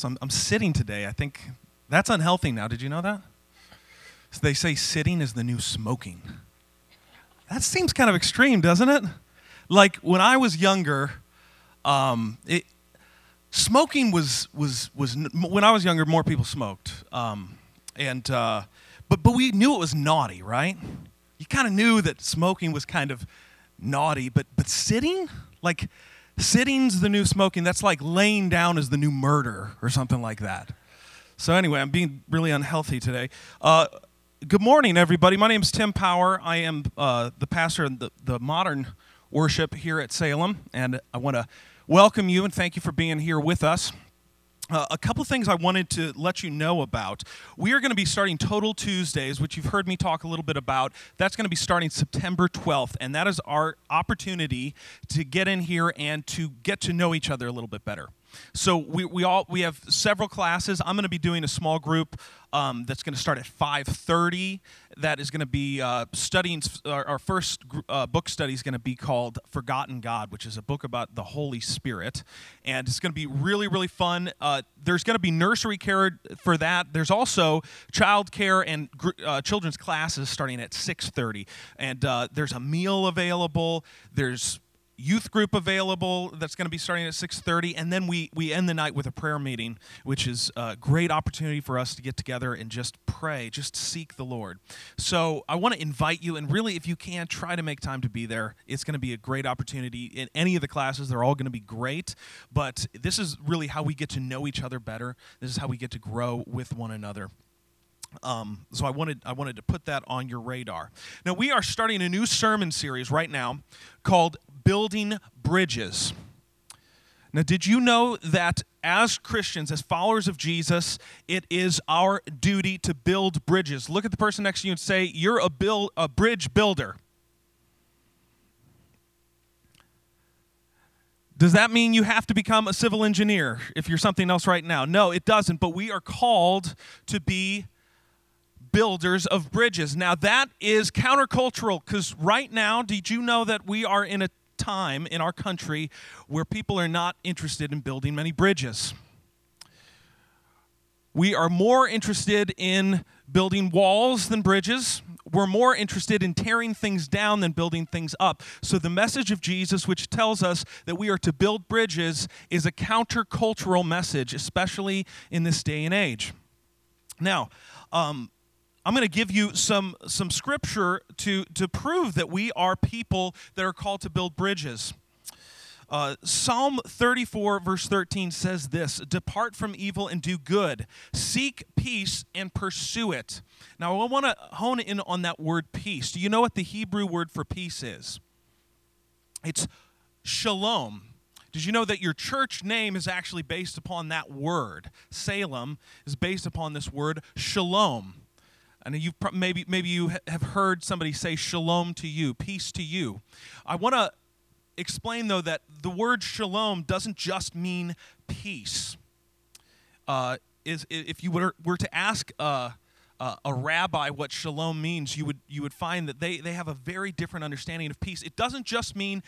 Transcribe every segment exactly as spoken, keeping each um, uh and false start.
So I'm, I'm sitting today. I think that's unhealthy now. Did you know that? So they say sitting is the new smoking. That seems kind of extreme, doesn't it? Like when I was younger, um, it, smoking was, was, was, when I was younger, more people smoked. Um, and, uh, but, but we knew it was naughty, right? You kind of knew that smoking was kind of naughty, but, but sitting, like sitting's the new smoking. That's like laying down is the new murder or something like that. So anyway, I'm being really unhealthy today. Uh, Good morning, everybody. My name is Tim Power. I am uh, the pastor in the, the modern worship here at Salem, and I want to welcome you and thank you for being here with us. Uh, a couple things I wanted to let you know about. We are going to be starting Total Tuesdays, which you've heard me talk a little bit about. That's going to be starting September twelfth, and that is our opportunity to get in here and to get to know each other a little bit better. So we we all we have several classes. I'm going to be doing a small group um, that's going to start at five thirty. That is going to be uh, studying. Our, our first uh, book study is going to be called Forgotten God, which is a book about the Holy Spirit, and it's going to be really really fun. Uh, there's going to be nursery care for that. There's also child care and uh, children's classes starting at six thirty, and uh, there's a meal available. There's youth group available that's going to be starting at six thirty, and then we, we end the night with a prayer meeting, which is a great opportunity for us to get together and just pray, just seek the Lord. So I want to invite you, and really, if you can, try to make time to be there. It's going to be a great opportunity. In any of the classes, they're all going to be great, but this is really how we get to know each other better. This is how we get to grow with one another. Um, so I wanted I wanted to put that on your radar. Now, we are starting a new sermon series right now called Building Bridges. Now, did you know that as Christians, as followers of Jesus, it is our duty to build bridges? Look at the person next to you and say, you're a, build, a bridge builder. Does that mean you have to become a civil engineer if you're something else right now? No, it doesn't, but we are called to be builders of bridges. Now, that is countercultural, because right now, did you know that we are in a time in our country where people are not interested in building many bridges? We are more interested in building walls than bridges. We're more interested in tearing things down than building things up. So the message of Jesus, which tells us that we are to build bridges, is a countercultural message, especially in this day and age. Now, um, I'm going to give you some some scripture to, to prove that we are people that are called to build bridges. Uh, Psalm thirty-four, verse thirteen says this, "Depart from evil and do good. Seek peace and pursue it." Now, I want to hone in on that word peace. Do you know what the Hebrew word for peace is? It's shalom. Did you know that your church name is actually based upon that word? Salem is based upon this word shalom. And you've maybe maybe you have heard somebody say shalom to you, peace to you. I want to explain, though, that the word shalom doesn't just mean peace. Uh, is if you were were to ask a, a, a rabbi what shalom means, you would you would find that they they have a very different understanding of peace. It doesn't just mean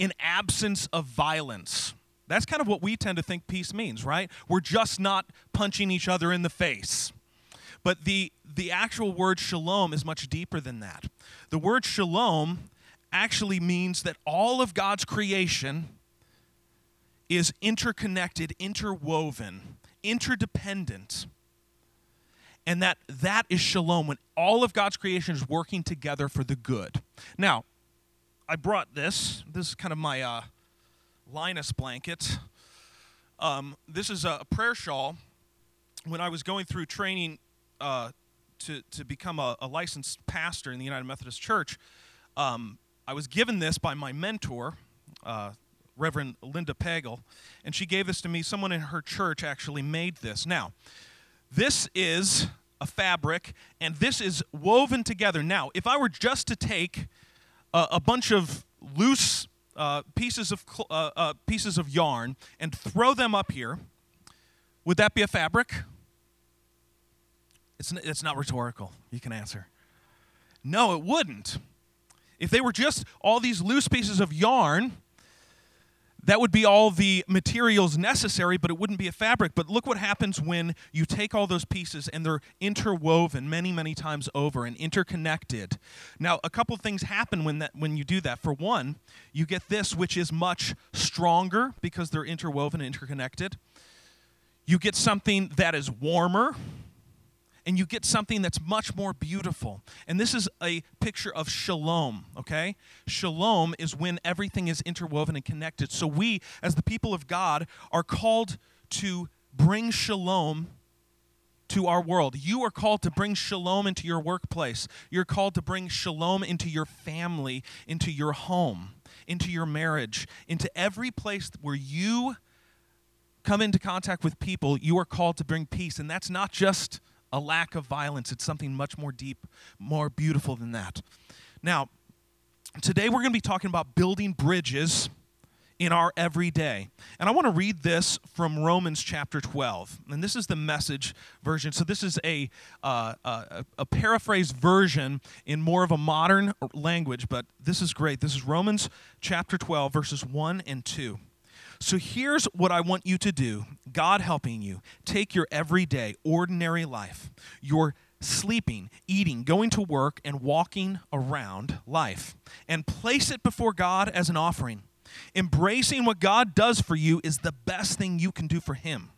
an absence of violence. That's kind of what we tend to think peace means, right? We're just not punching each other in the face. But the the actual word shalom is much deeper than that. The word shalom actually means that all of God's creation is interconnected, interwoven, interdependent. And that that is shalom, when all of God's creation is working together for the good. Now, I brought this. This is kind of my uh, Linus blanket. Um, this is a prayer shawl. When I was going through training Uh, to, to become a, a licensed pastor in the United Methodist Church, um, I was given this by my mentor, uh, Reverend Linda Pagel, and she gave this to me. Someone in her church actually made this. Now, this is a fabric, and this is woven together. Now, if I were just to take a, a bunch of loose uh, pieces of cl- uh, uh, pieces of yarn and throw them up here, would that be a fabric? It's, it's not rhetorical. You can answer. No, it wouldn't. If they were just all these loose pieces of yarn, That would be all the materials necessary, but it wouldn't be a fabric. But look what happens when you take all those pieces and they're interwoven many, many times over and interconnected. Now, a couple things happen when that when you do that. For one, you get this, which is much stronger because they're interwoven and interconnected. You get something that is warmer, and you get something that's much more beautiful. And this is a picture of shalom, okay? Shalom is when everything is interwoven and connected. So we, as the people of God, are called to bring shalom to our world. You are called to bring shalom into your workplace. You're called to bring shalom into your family, into your home, into your marriage, into every place where you come into contact with people. You are called to bring peace. And that's not just a lack of violence. It's something much more deep, more beautiful than that. Now, today we're going to be talking about building bridges in our everyday. And I want to read this from Romans chapter twelve. And this is the Message version. So this is a, uh, a, a paraphrased version in more of a modern language, but this is great. This is Romans chapter twelve, verses one and two. So here's what I want you to do, God helping you. Take your everyday, ordinary life, your sleeping, eating, going to work, and walking around life, and place it before God as an offering. Embracing what God does for you is the best thing you can do for Him.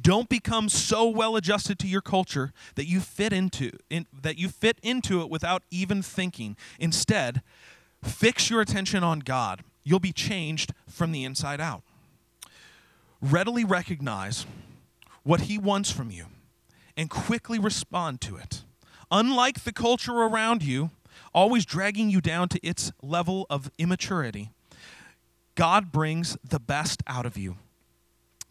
Don't become so well adjusted to your culture that you fit into, in, that you fit into it without even thinking. Instead, fix your attention on God. You'll be changed from the inside out. Readily recognize what He wants from you and quickly respond to it. Unlike the culture around you, always dragging you down to its level of immaturity, God brings the best out of you.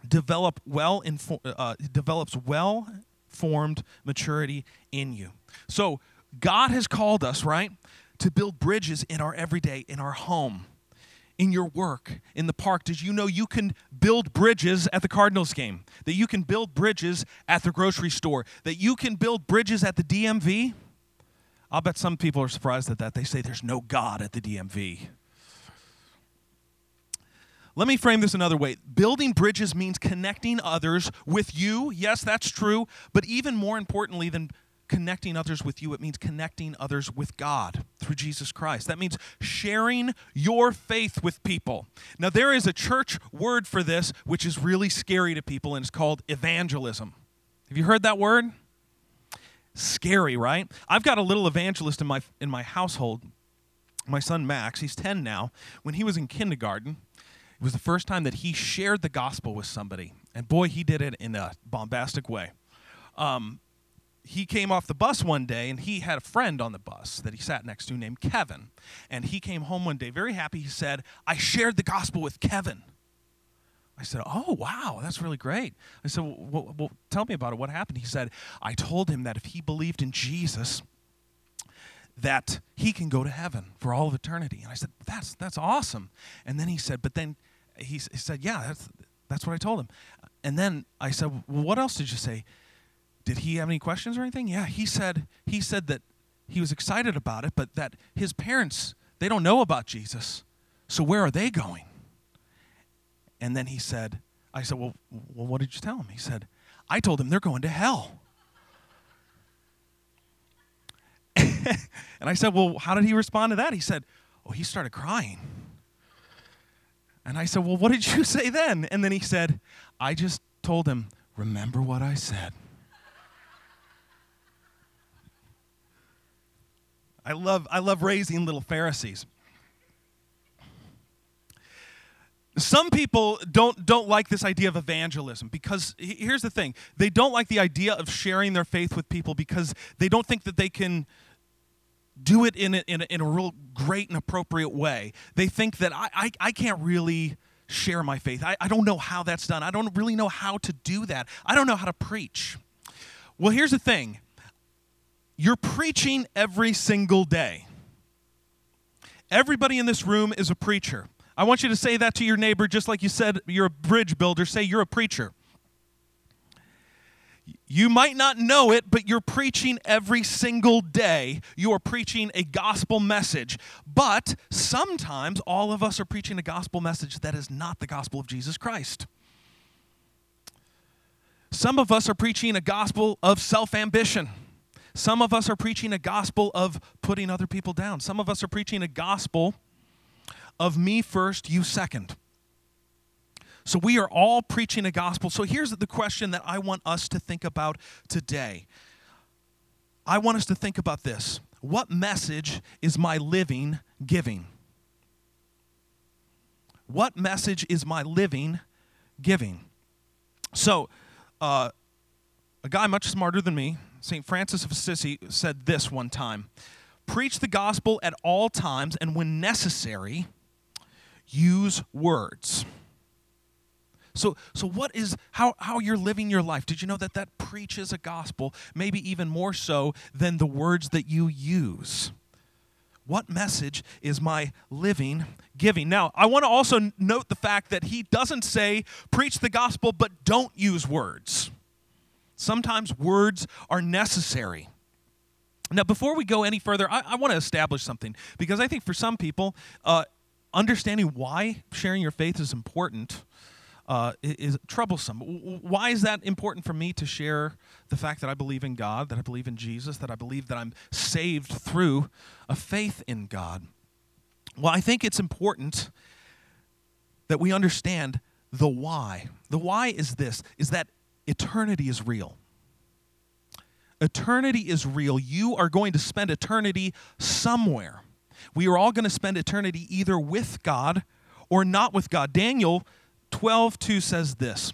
Develop well infor- uh, develops well-formed maturity in you. So God has called us, right, to build bridges in our everyday, in our home, in your work, in the park. Did you know you can build bridges at the Cardinals game? That you can build bridges at the grocery store? That you can build bridges at the D M V? I'll bet some people are surprised at that. They say there's no God at the D M V. Let me frame this another way. Building bridges means connecting others with you. Yes, that's true. But even more importantly than connecting others with you, it means connecting others with God through Jesus Christ. That means sharing your faith with people. Now, there is a church word for this which is really scary to people, and it's called evangelism. Have you heard that word? Scary, right? I've got a little evangelist in my in my household. My son Max, he's ten now. When he was in kindergarten, it was the first time that he shared the gospel with somebody, and boy, he did it in a bombastic way. Um, He came off the bus one day, and he had a friend on the bus that he sat next to named Kevin. And he came home one day very happy. He said, "I shared the gospel with Kevin." I said, "Oh, wow, that's really great." I said, well, well, tell me about it. What happened? He said, "I told him that if he believed in Jesus, that he can go to heaven for all of eternity." And I said, that's that's awesome. And then he said, but then he, he said, yeah, that's, that's what I told him. And then I said, "Well, what else did you say? Did he have any questions or anything?" Yeah, he said he said that he was excited about it, but that his parents, they don't know about Jesus, so where are they going? And then he said, I said, well, well what did you tell him? He said, "I told him they're going to hell." And I said, "Well, how did he respond to that?" He said, "Oh, he started crying." And I said, "Well, what did you say then?" And then he said, "I just told him, remember what I said." I love I love raising little Pharisees. Some people don't don't like this idea of evangelism because here's the thing. They don't like the idea of sharing their faith with people because they don't think that they can do it in a, in a, in a real great and appropriate way. They think that I I, I can't really share my faith. I, I don't know how that's done. I don't really know how to do that. I don't know how to preach. Well, here's the thing. You're preaching every single day. Everybody in this room is a preacher. I want you to say that to your neighbor, just like you said you're a bridge builder. Say, "You're a preacher." You might not know it, but you're preaching every single day. You are preaching a gospel message. But sometimes all of us are preaching a gospel message that is not the gospel of Jesus Christ. Some of us are preaching a gospel of self-ambition. Some of us are preaching a gospel of putting other people down. Some of us are preaching a gospel of me first, you second. So we are all preaching a gospel. So here's the question that I want us to think about today. I want us to think about this. What message is my living giving? What message is my living giving? So uh, a guy much smarter than me, Saint Francis of Assisi, said this one time. Preach the gospel at all times, and when necessary, use words. So so what is, how, how you're living your life? Did you know that that preaches a gospel, maybe even more so than the words that you use? What message is my living giving? Now, I want to also note the fact that he doesn't say, preach the gospel, but don't use words. Sometimes words are necessary. Now, before we go any further, I, I want to establish something, because I think for some people, uh, understanding why sharing your faith is important Uh, is troublesome. Why is that important for me to share the fact that I believe in God, that I believe in Jesus, that I believe that I'm saved through a faith in God? Well, I think it's important that we understand the why. The why is this, is that eternity is real. Eternity is real. You are going to spend eternity somewhere. We are all going to spend eternity either with God or not with God. Daniel twelve two says this,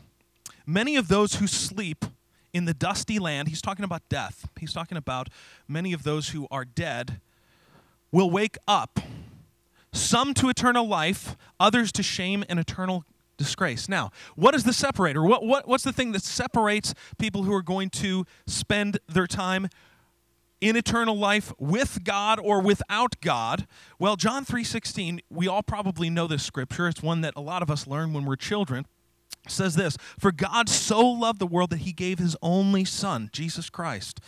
many of those who sleep in the dusty land, he's talking about death, he's talking about many of those who are dead, will wake up, some to eternal life, others to shame and eternal disgrace. Now, what is the separator? What, what, what's the thing that separates people who are going to spend their time in eternal life with God or without God? Well, John three sixteen, we all probably know this scripture. It's one that a lot of us learn when we're children. It says this, for God so loved the world that he gave his only son, Jesus Christ,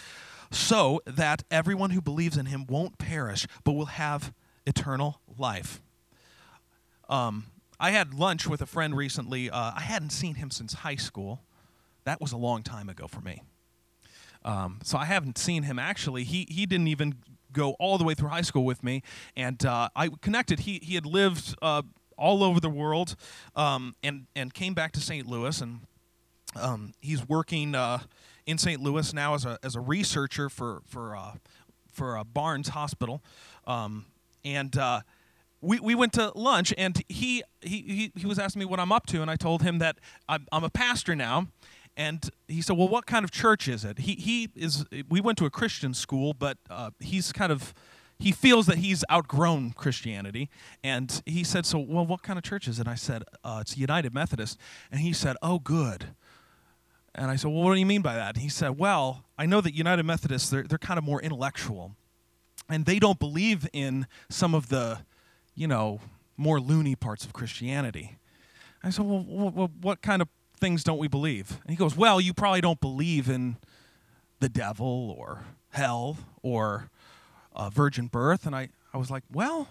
so that everyone who believes in him won't perish but will have eternal life. Um, I had lunch with a friend recently. Uh, I hadn't seen him since high school. That was a long time ago for me. Um, so I haven't seen him actually. He he didn't even go all the way through high school with me, and uh, I connected. He he had lived uh, all over the world, um, and and came back to Saint Louis, and um, he's working uh, in Saint Louis now as a as a researcher for for uh, for uh, Barnes Hospital, um, and uh, we we went to lunch, and he he he he was asking me what I'm up to, and I told him that I'm, I'm a pastor now. And he said, well, what kind of church is it? He he is. We went to a Christian school, but uh, he's kind of, he feels that he's outgrown Christianity. And he said, so, well, what kind of church is it? And I said, uh, it's United Methodist. And he said, oh, good. And I said, well, what do you mean by that? And he said, well, I know that United Methodists, they're, they're kind of more intellectual. And they don't believe in some of the, you know, more loony parts of Christianity. I said, well, what, what kind of things don't we believe? And he goes, well, you probably don't believe in the devil or hell or uh, virgin birth. And I, I was like, well,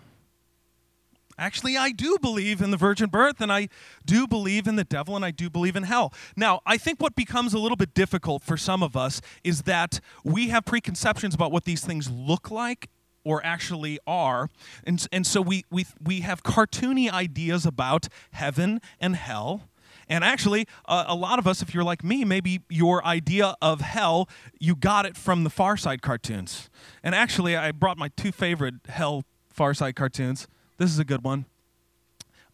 actually, I do believe in the virgin birth, and I do believe in the devil, and I do believe in hell. Now, I think what becomes a little bit difficult for some of us is that we have preconceptions about what these things look like or actually are, and, and so we, we, we have cartoony ideas about heaven and hell. And actually, uh, a lot of us, if you're like me, maybe your idea of hell, you got it from the Far Side cartoons. And actually, I brought my two favorite hell Far Side cartoons. This is a good one.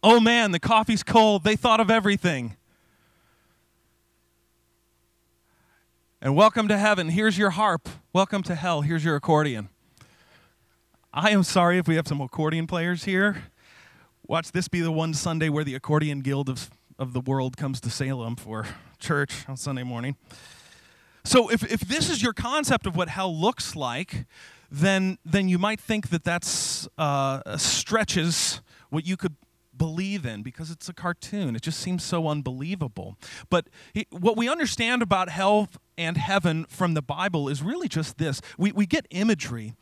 Oh man, the coffee's cold. They thought of everything. And welcome to heaven. Here's your harp. Welcome to hell. Here's your accordion. I am sorry if we have some accordion players here. Watch this be the one Sunday where the Accordion Guild of... of the world comes to Salem for church on Sunday morning. So if, if this is your concept of what hell looks like, then then you might think that that's uh, stretches what you could believe in because it's a cartoon. It just seems so unbelievable. But he, what we understand about hell and heaven from the Bible is really just this. We, we get imagery,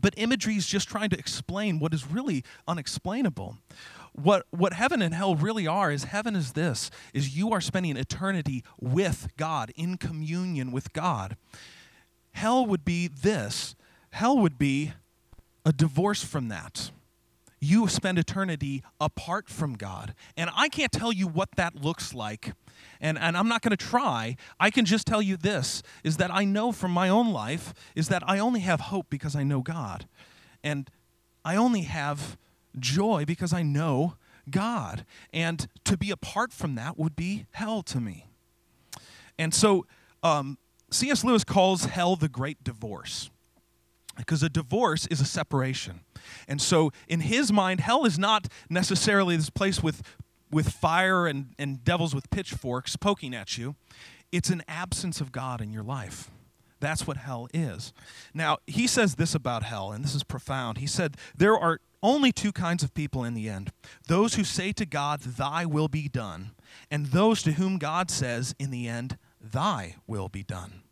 but imagery is just trying to explain what is really unexplainable. What what heaven and hell really are is heaven is this, is you are spending eternity with God, in communion with God. Hell would be this. Hell would be a divorce from that. You spend eternity apart from God. And I can't tell you what that looks like, and, and I'm not going to try. I can just tell you this, is that I know from my own life, is that I only have hope because I know God. And I only have joy because I know God. And to be apart from that would be hell to me. And so um, C S Lewis calls hell the great divorce, because a divorce is a separation. And so in his mind, hell is not necessarily this place with, with fire and, and devils with pitchforks poking at you. It's an absence of God in your life. That's what hell is. Now, he says this about hell, and this is profound. He said, there are only two kinds of people in the end, those who say to God, thy will be done, and those to whom God says, in the end, thy will be done.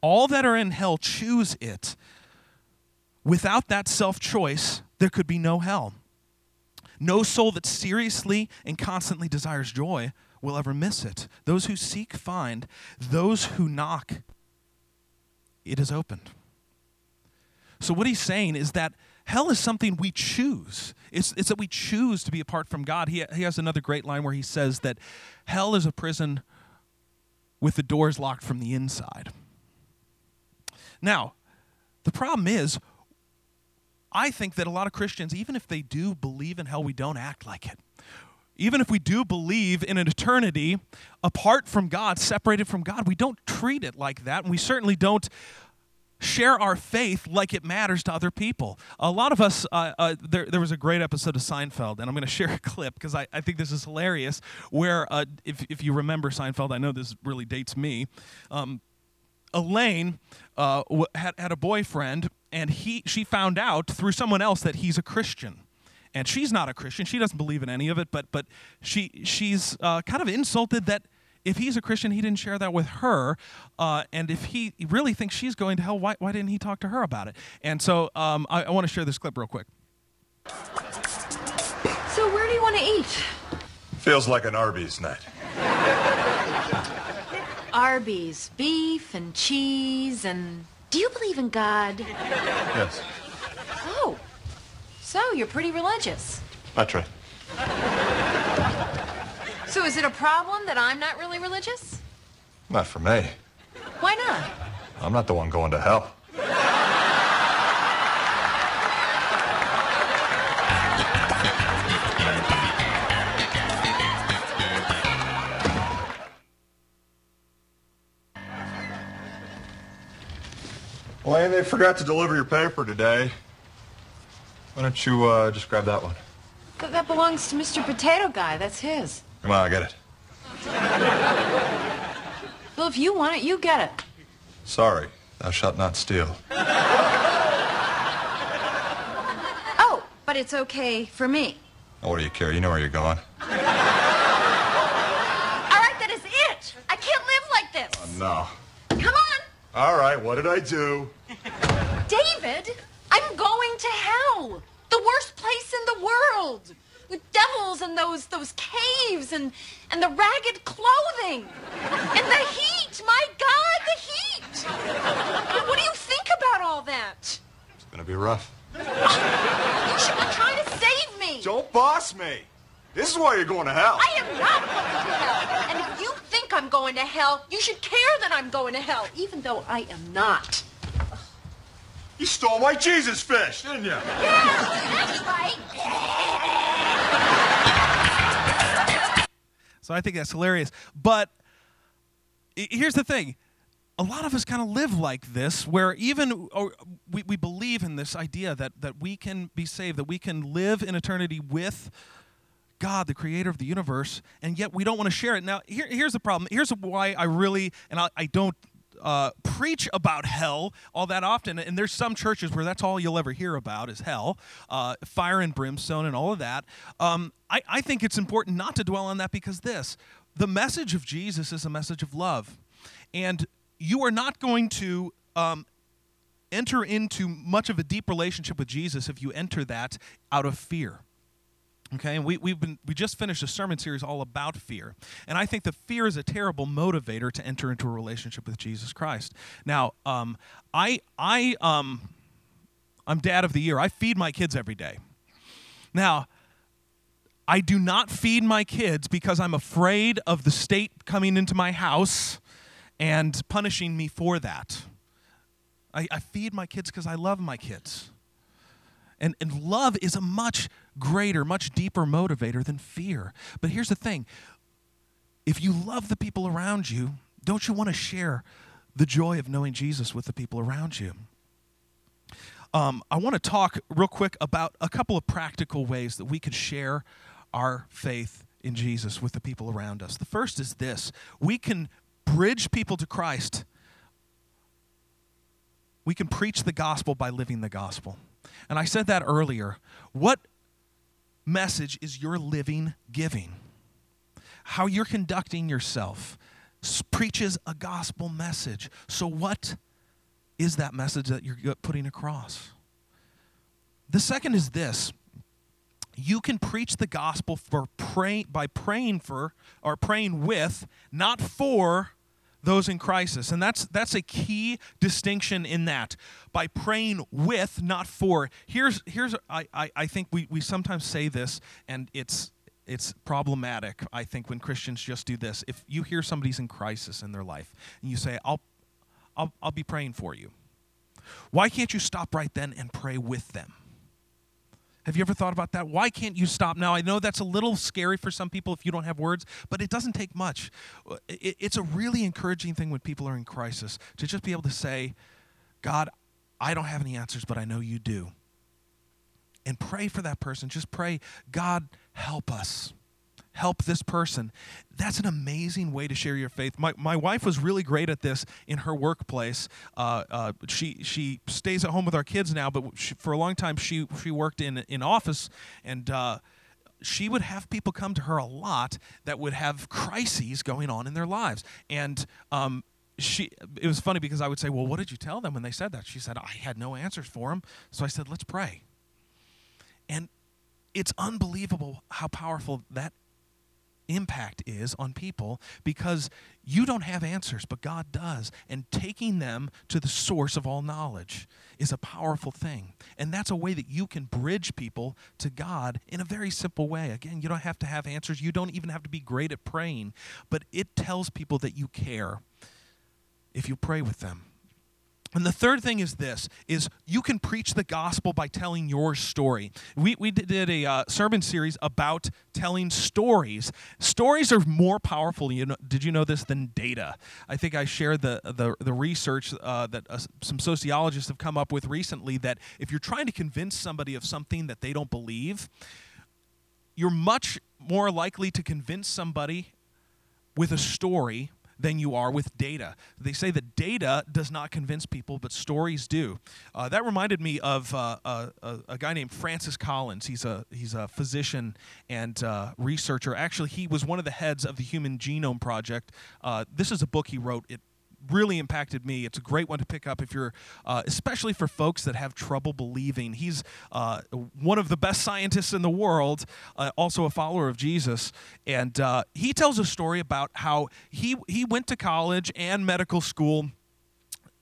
All that are in hell choose it. Without that self-choice, there could be no hell. No soul that seriously and constantly desires joy will ever miss it. Those who seek find. Those who knock, it is opened. So what he's saying is that hell is something we choose. It's, it's that we choose to be apart from God. He, he has another great line where he says that hell is a prison with the doors locked from the inside. Now, the problem is, I think that a lot of Christians, even if they do believe in hell, we don't act like it. Even if we do believe in an eternity apart from God, separated from God, we don't treat it like that, and we certainly don't share our faith like it matters to other people. A lot of us, uh, uh, there, there was a great episode of Seinfeld, and I'm going to share a clip because I, I think this is hilarious, where uh, if, if you remember Seinfeld, I know this really dates me, um, Elaine uh, had, had a boyfriend, and he she found out through someone else that he's a Christian. And she's not a Christian. She doesn't believe in any of it, but but she she's uh, kind of insulted that if he's a Christian, he didn't share that with her. Uh, and if he really thinks she's going to hell, why, why didn't he talk to her about it? And so um, I, I want to share this clip real quick. So where do you want to eat? Feels like an Arby's night. Arby's, beef and cheese and... Do you believe in God? Yes. Oh, so you're pretty religious. I try. So is it a problem that I'm not really religious? Not for me. Why not? I'm not the one going to hell. Elaine, they forgot to deliver your paper today. Why don't you uh, just grab that one? But that belongs to Mister Potato Guy. That's his. Come on, I get it. Well, if you want it, you get it. Sorry, thou shalt not steal. Oh, but it's okay for me. Oh, what do you care? You know where you're going. All right, that is it. I can't live like this. Oh, no. Come on. All right, what did I do? David, I'm going to hell. The worst place in the world. With devils and those those caves and, and the ragged clothing. And the heat, my God, the heat. What do you think about all that? It's going to be rough. You should be trying to save me. Don't boss me. This is why you're going to hell. I am not going to hell. And if you think I'm going to hell, you should care that I'm going to hell, even though I am not. You stole my Jesus fish, didn't you? Yes, that's right. So I think that's hilarious. But here's the thing. A lot of us kind of live like this, where even or we, we believe in this idea that, that we can be saved, that we can live in eternity with God, the creator of the universe, and yet we don't want to share it. Now, here, here's the problem. Here's why I really, and I, I don't uh, preach about hell all that often, and there's some churches where that's all you'll ever hear about is hell, uh, fire and brimstone and all of that. Um, I, I think it's important not to dwell on that because this, the message of Jesus is a message of love, and you are not going to um, enter into much of a deep relationship with Jesus if you enter that out of fear. Okay, and we, we've been we just finished a sermon series all about fear, and I think that fear is a terrible motivator to enter into a relationship with Jesus Christ. Now, um, I I um, I'm dad of the year. I feed my kids every day. Now, I do not feed my kids because I'm afraid of the state coming into my house and punishing me for that. I, I feed my kids because I love my kids, and and love is a much greater, much deeper motivator than fear. But here's the thing. If you love the people around you, don't you want to share the joy of knowing Jesus with the people around you? Um, I want to talk real quick about a couple of practical ways that we could share our faith in Jesus with the people around us. The first is this. We can bridge people to Christ. We can preach the gospel by living the gospel. And I said that earlier. What message is your living giving? How you're conducting yourself preaches a gospel message. So what is that message that you're putting across? The second is this. You can preach the gospel for pray, by praying for or praying with, not for, those in crisis. And that's that's a key distinction in that. By praying with, not for. Here's here's I I, I think we, we sometimes say this, and it's it's problematic, I think, when Christians just do this. If you hear somebody's in crisis in their life, and you say, I'll I'll I'll be praying for you. Why can't you stop right then and pray with them? Have you ever thought about that? Why can't you stop? Now, I know that's a little scary for some people if you don't have words, but it doesn't take much. It's a really encouraging thing when people are in crisis to just be able to say, God, I don't have any answers, but I know you do. And pray for that person. Just pray, God, help us. Help this person. That's an amazing way to share your faith. My my wife was really great at this in her workplace. Uh, uh, she she stays at home with our kids now, but she, for a long time she she worked in in office, and uh, she would have people come to her a lot that would have crises going on in their lives. And um, she it was funny because I would say, well, what did you tell them when they said that? She said, I had no answers for them, so I said, let's pray. And it's unbelievable how powerful that impact is on people, because you don't have answers, but God does. And taking them to the source of all knowledge is a powerful thing. And that's a way that you can bridge people to God in a very simple way. Again, you don't have to have answers. You don't even have to be great at praying, but it tells people that you care if you pray with them. And the third thing is this, is you can preach the gospel by telling your story. We, we did a uh, sermon series about telling stories. Stories are more powerful, you know, did you know this, than data. I think I shared the, the, the research uh, that uh, some sociologists have come up with recently that if you're trying to convince somebody of something that they don't believe, you're much more likely to convince somebody with a story than you are with data. They say that data does not convince people, but stories do. Uh, that reminded me of uh, a, a guy named Francis Collins. He's a he's a physician and uh, researcher. Actually, he was one of the heads of the Human Genome Project. Uh, this is a book he wrote. It really impacted me. It's a great one to pick up if you're, uh, especially for folks that have trouble believing. He's uh, one of the best scientists in the world, uh, also a follower of Jesus, and uh, he tells a story about how he he went to college and medical school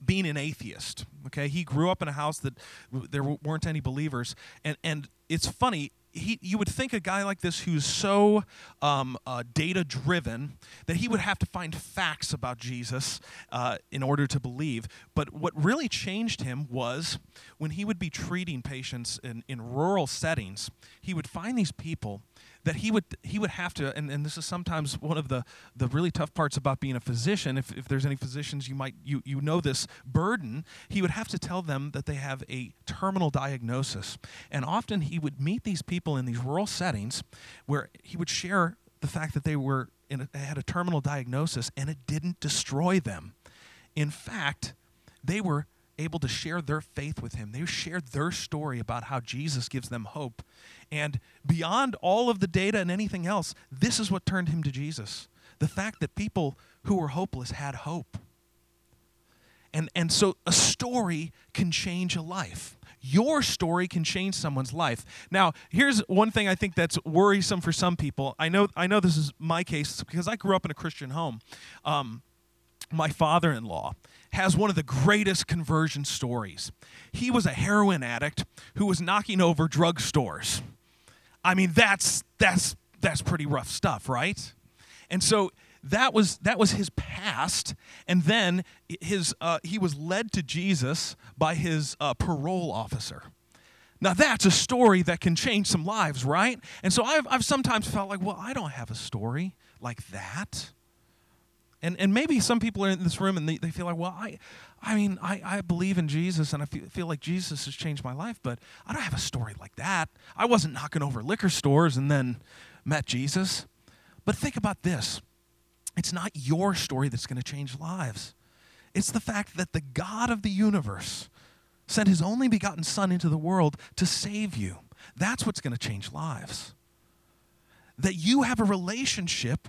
being an atheist. Okay, he grew up in a house that there weren't any believers, and and it's funny. He, you would think a guy like this who's so um, uh, data-driven that he would have to find facts about Jesus uh, in order to believe. But what really changed him was when he would be treating patients in, in rural settings, he would find these people that he would he would have to, and, and this is sometimes one of the, the really tough parts about being a physician, if, if there's any physicians you might, you, you know this burden, he would have to tell them that they have a terminal diagnosis. And often he would meet these people in these rural settings where he would share the fact that they were in a, had a terminal diagnosis and it didn't destroy them. In fact, they were able to share their faith with him. They shared their story about how Jesus gives them hope. And beyond all of the data and anything else, this is what turned him to Jesus. The fact that people who were hopeless had hope. And, and so a story can change a life. Your story can change someone's life. Now, here's one thing I think that's worrisome for some people. I know I know this is my case because I grew up in a Christian home. Um, my father-in-law has one of the greatest conversion stories. He was a heroin addict who was knocking over drugstores. I mean, that's that's that's pretty rough stuff, right? And so that was that was his past, and then his uh, he was led to Jesus by his uh, parole officer. Now that's a story that can change some lives, right? And so I've I've sometimes felt like, well, I don't have a story like that, and and maybe some people are in this room and they, they feel like, well, I, I mean, I, I believe in Jesus and I feel, feel like Jesus has changed my life, but I don't have a story like that. I wasn't knocking over liquor stores and then met Jesus. But think about this. It's not your story that's going to change lives. It's the fact that the God of the universe sent his only begotten Son into the world to save you. That's what's going to change lives. That you have a relationship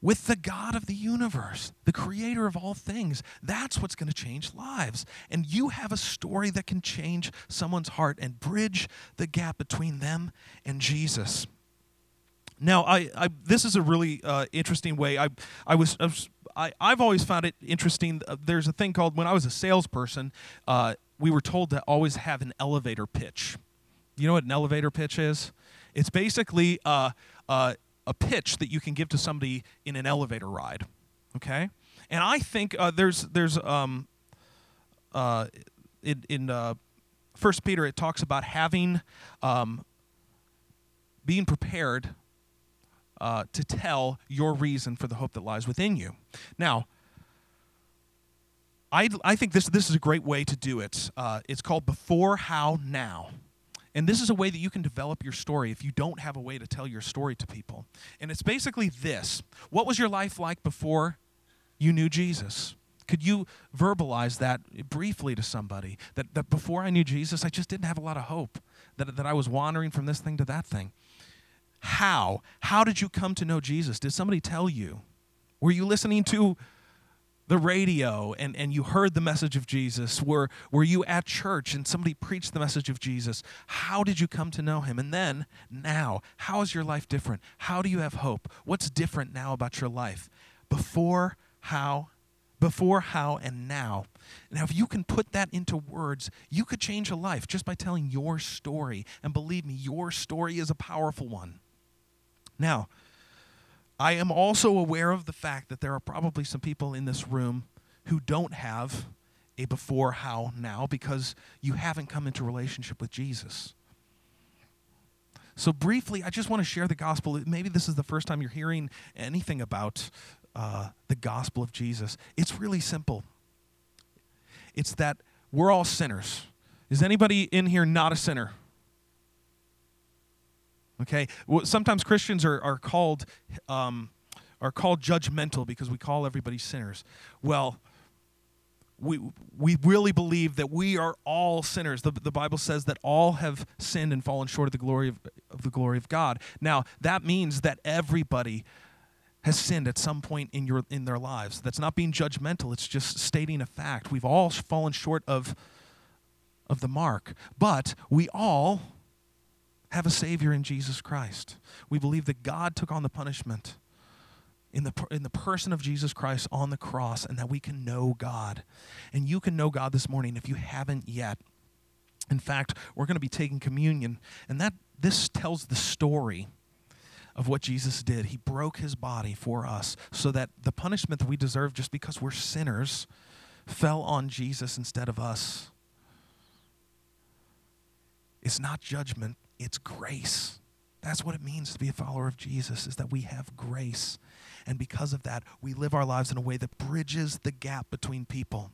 with the God of the universe, the creator of all things. That's what's going to change lives. And you have a story that can change someone's heart and bridge the gap between them and Jesus. Now, I, I this is a really uh, interesting way. I I was I I've always found it interesting. There's a thing called, when I was a salesperson, uh, we were told to always have an elevator pitch. You know what an elevator pitch is? It's basically uh, uh, a pitch that you can give to somebody in an elevator ride. Okay, and I think uh, there's there's um uh in in uh, First Peter it talks about having um being prepared. Uh, to tell your reason for the hope that lies within you. Now, I I think this this is a great way to do it. Uh, it's called Before, How, Now. And this is a way that you can develop your story if you don't have a way to tell your story to people. And it's basically this. What was your life like before you knew Jesus? Could you verbalize that briefly to somebody? That, that before I knew Jesus, I just didn't have a lot of hope. That, that I was wandering from this thing to that thing. How? How did you come to know Jesus? Did somebody tell you? Were you listening to the radio and, and you heard the message of Jesus? Were, were you at church and somebody preached the message of Jesus? How did you come to know him? And then, now, how is your life different? How do you have hope? What's different now about your life? Before, how, before, how, and now. Now, if you can put that into words, you could change a life just by telling your story. And believe me, your story is a powerful one. Now, I am also aware of the fact that there are probably some people in this room who don't have a before, how, now, because you haven't come into relationship with Jesus. So briefly, I just want to share the gospel. Maybe this is the first time you're hearing anything about uh, the gospel of Jesus. It's really simple. It's that we're all sinners. Is anybody in here not a sinner? Okay. Sometimes Christians are are called um, are called judgmental because we call everybody sinners. Well, we we really believe that we are all sinners. The, the Bible says that all have sinned and fallen short of the glory of, of the glory of God. Now that means that everybody has sinned at some point in your in their lives. That's not being judgmental. It's just stating a fact. We've all fallen short of of the mark, but we all have a Savior in Jesus Christ. We believe that God took on the punishment in the, in the person of Jesus Christ on the cross and that we can know God. And you can know God this morning if you haven't yet. In fact, we're going to be taking communion, and that this tells the story of what Jesus did. He broke his body for us so that the punishment that we deserve just because we're sinners fell on Jesus instead of us. It's not judgment. It's grace. That's what it means to be a follower of Jesus, is that we have grace. And because of that, we live our lives in a way that bridges the gap between people.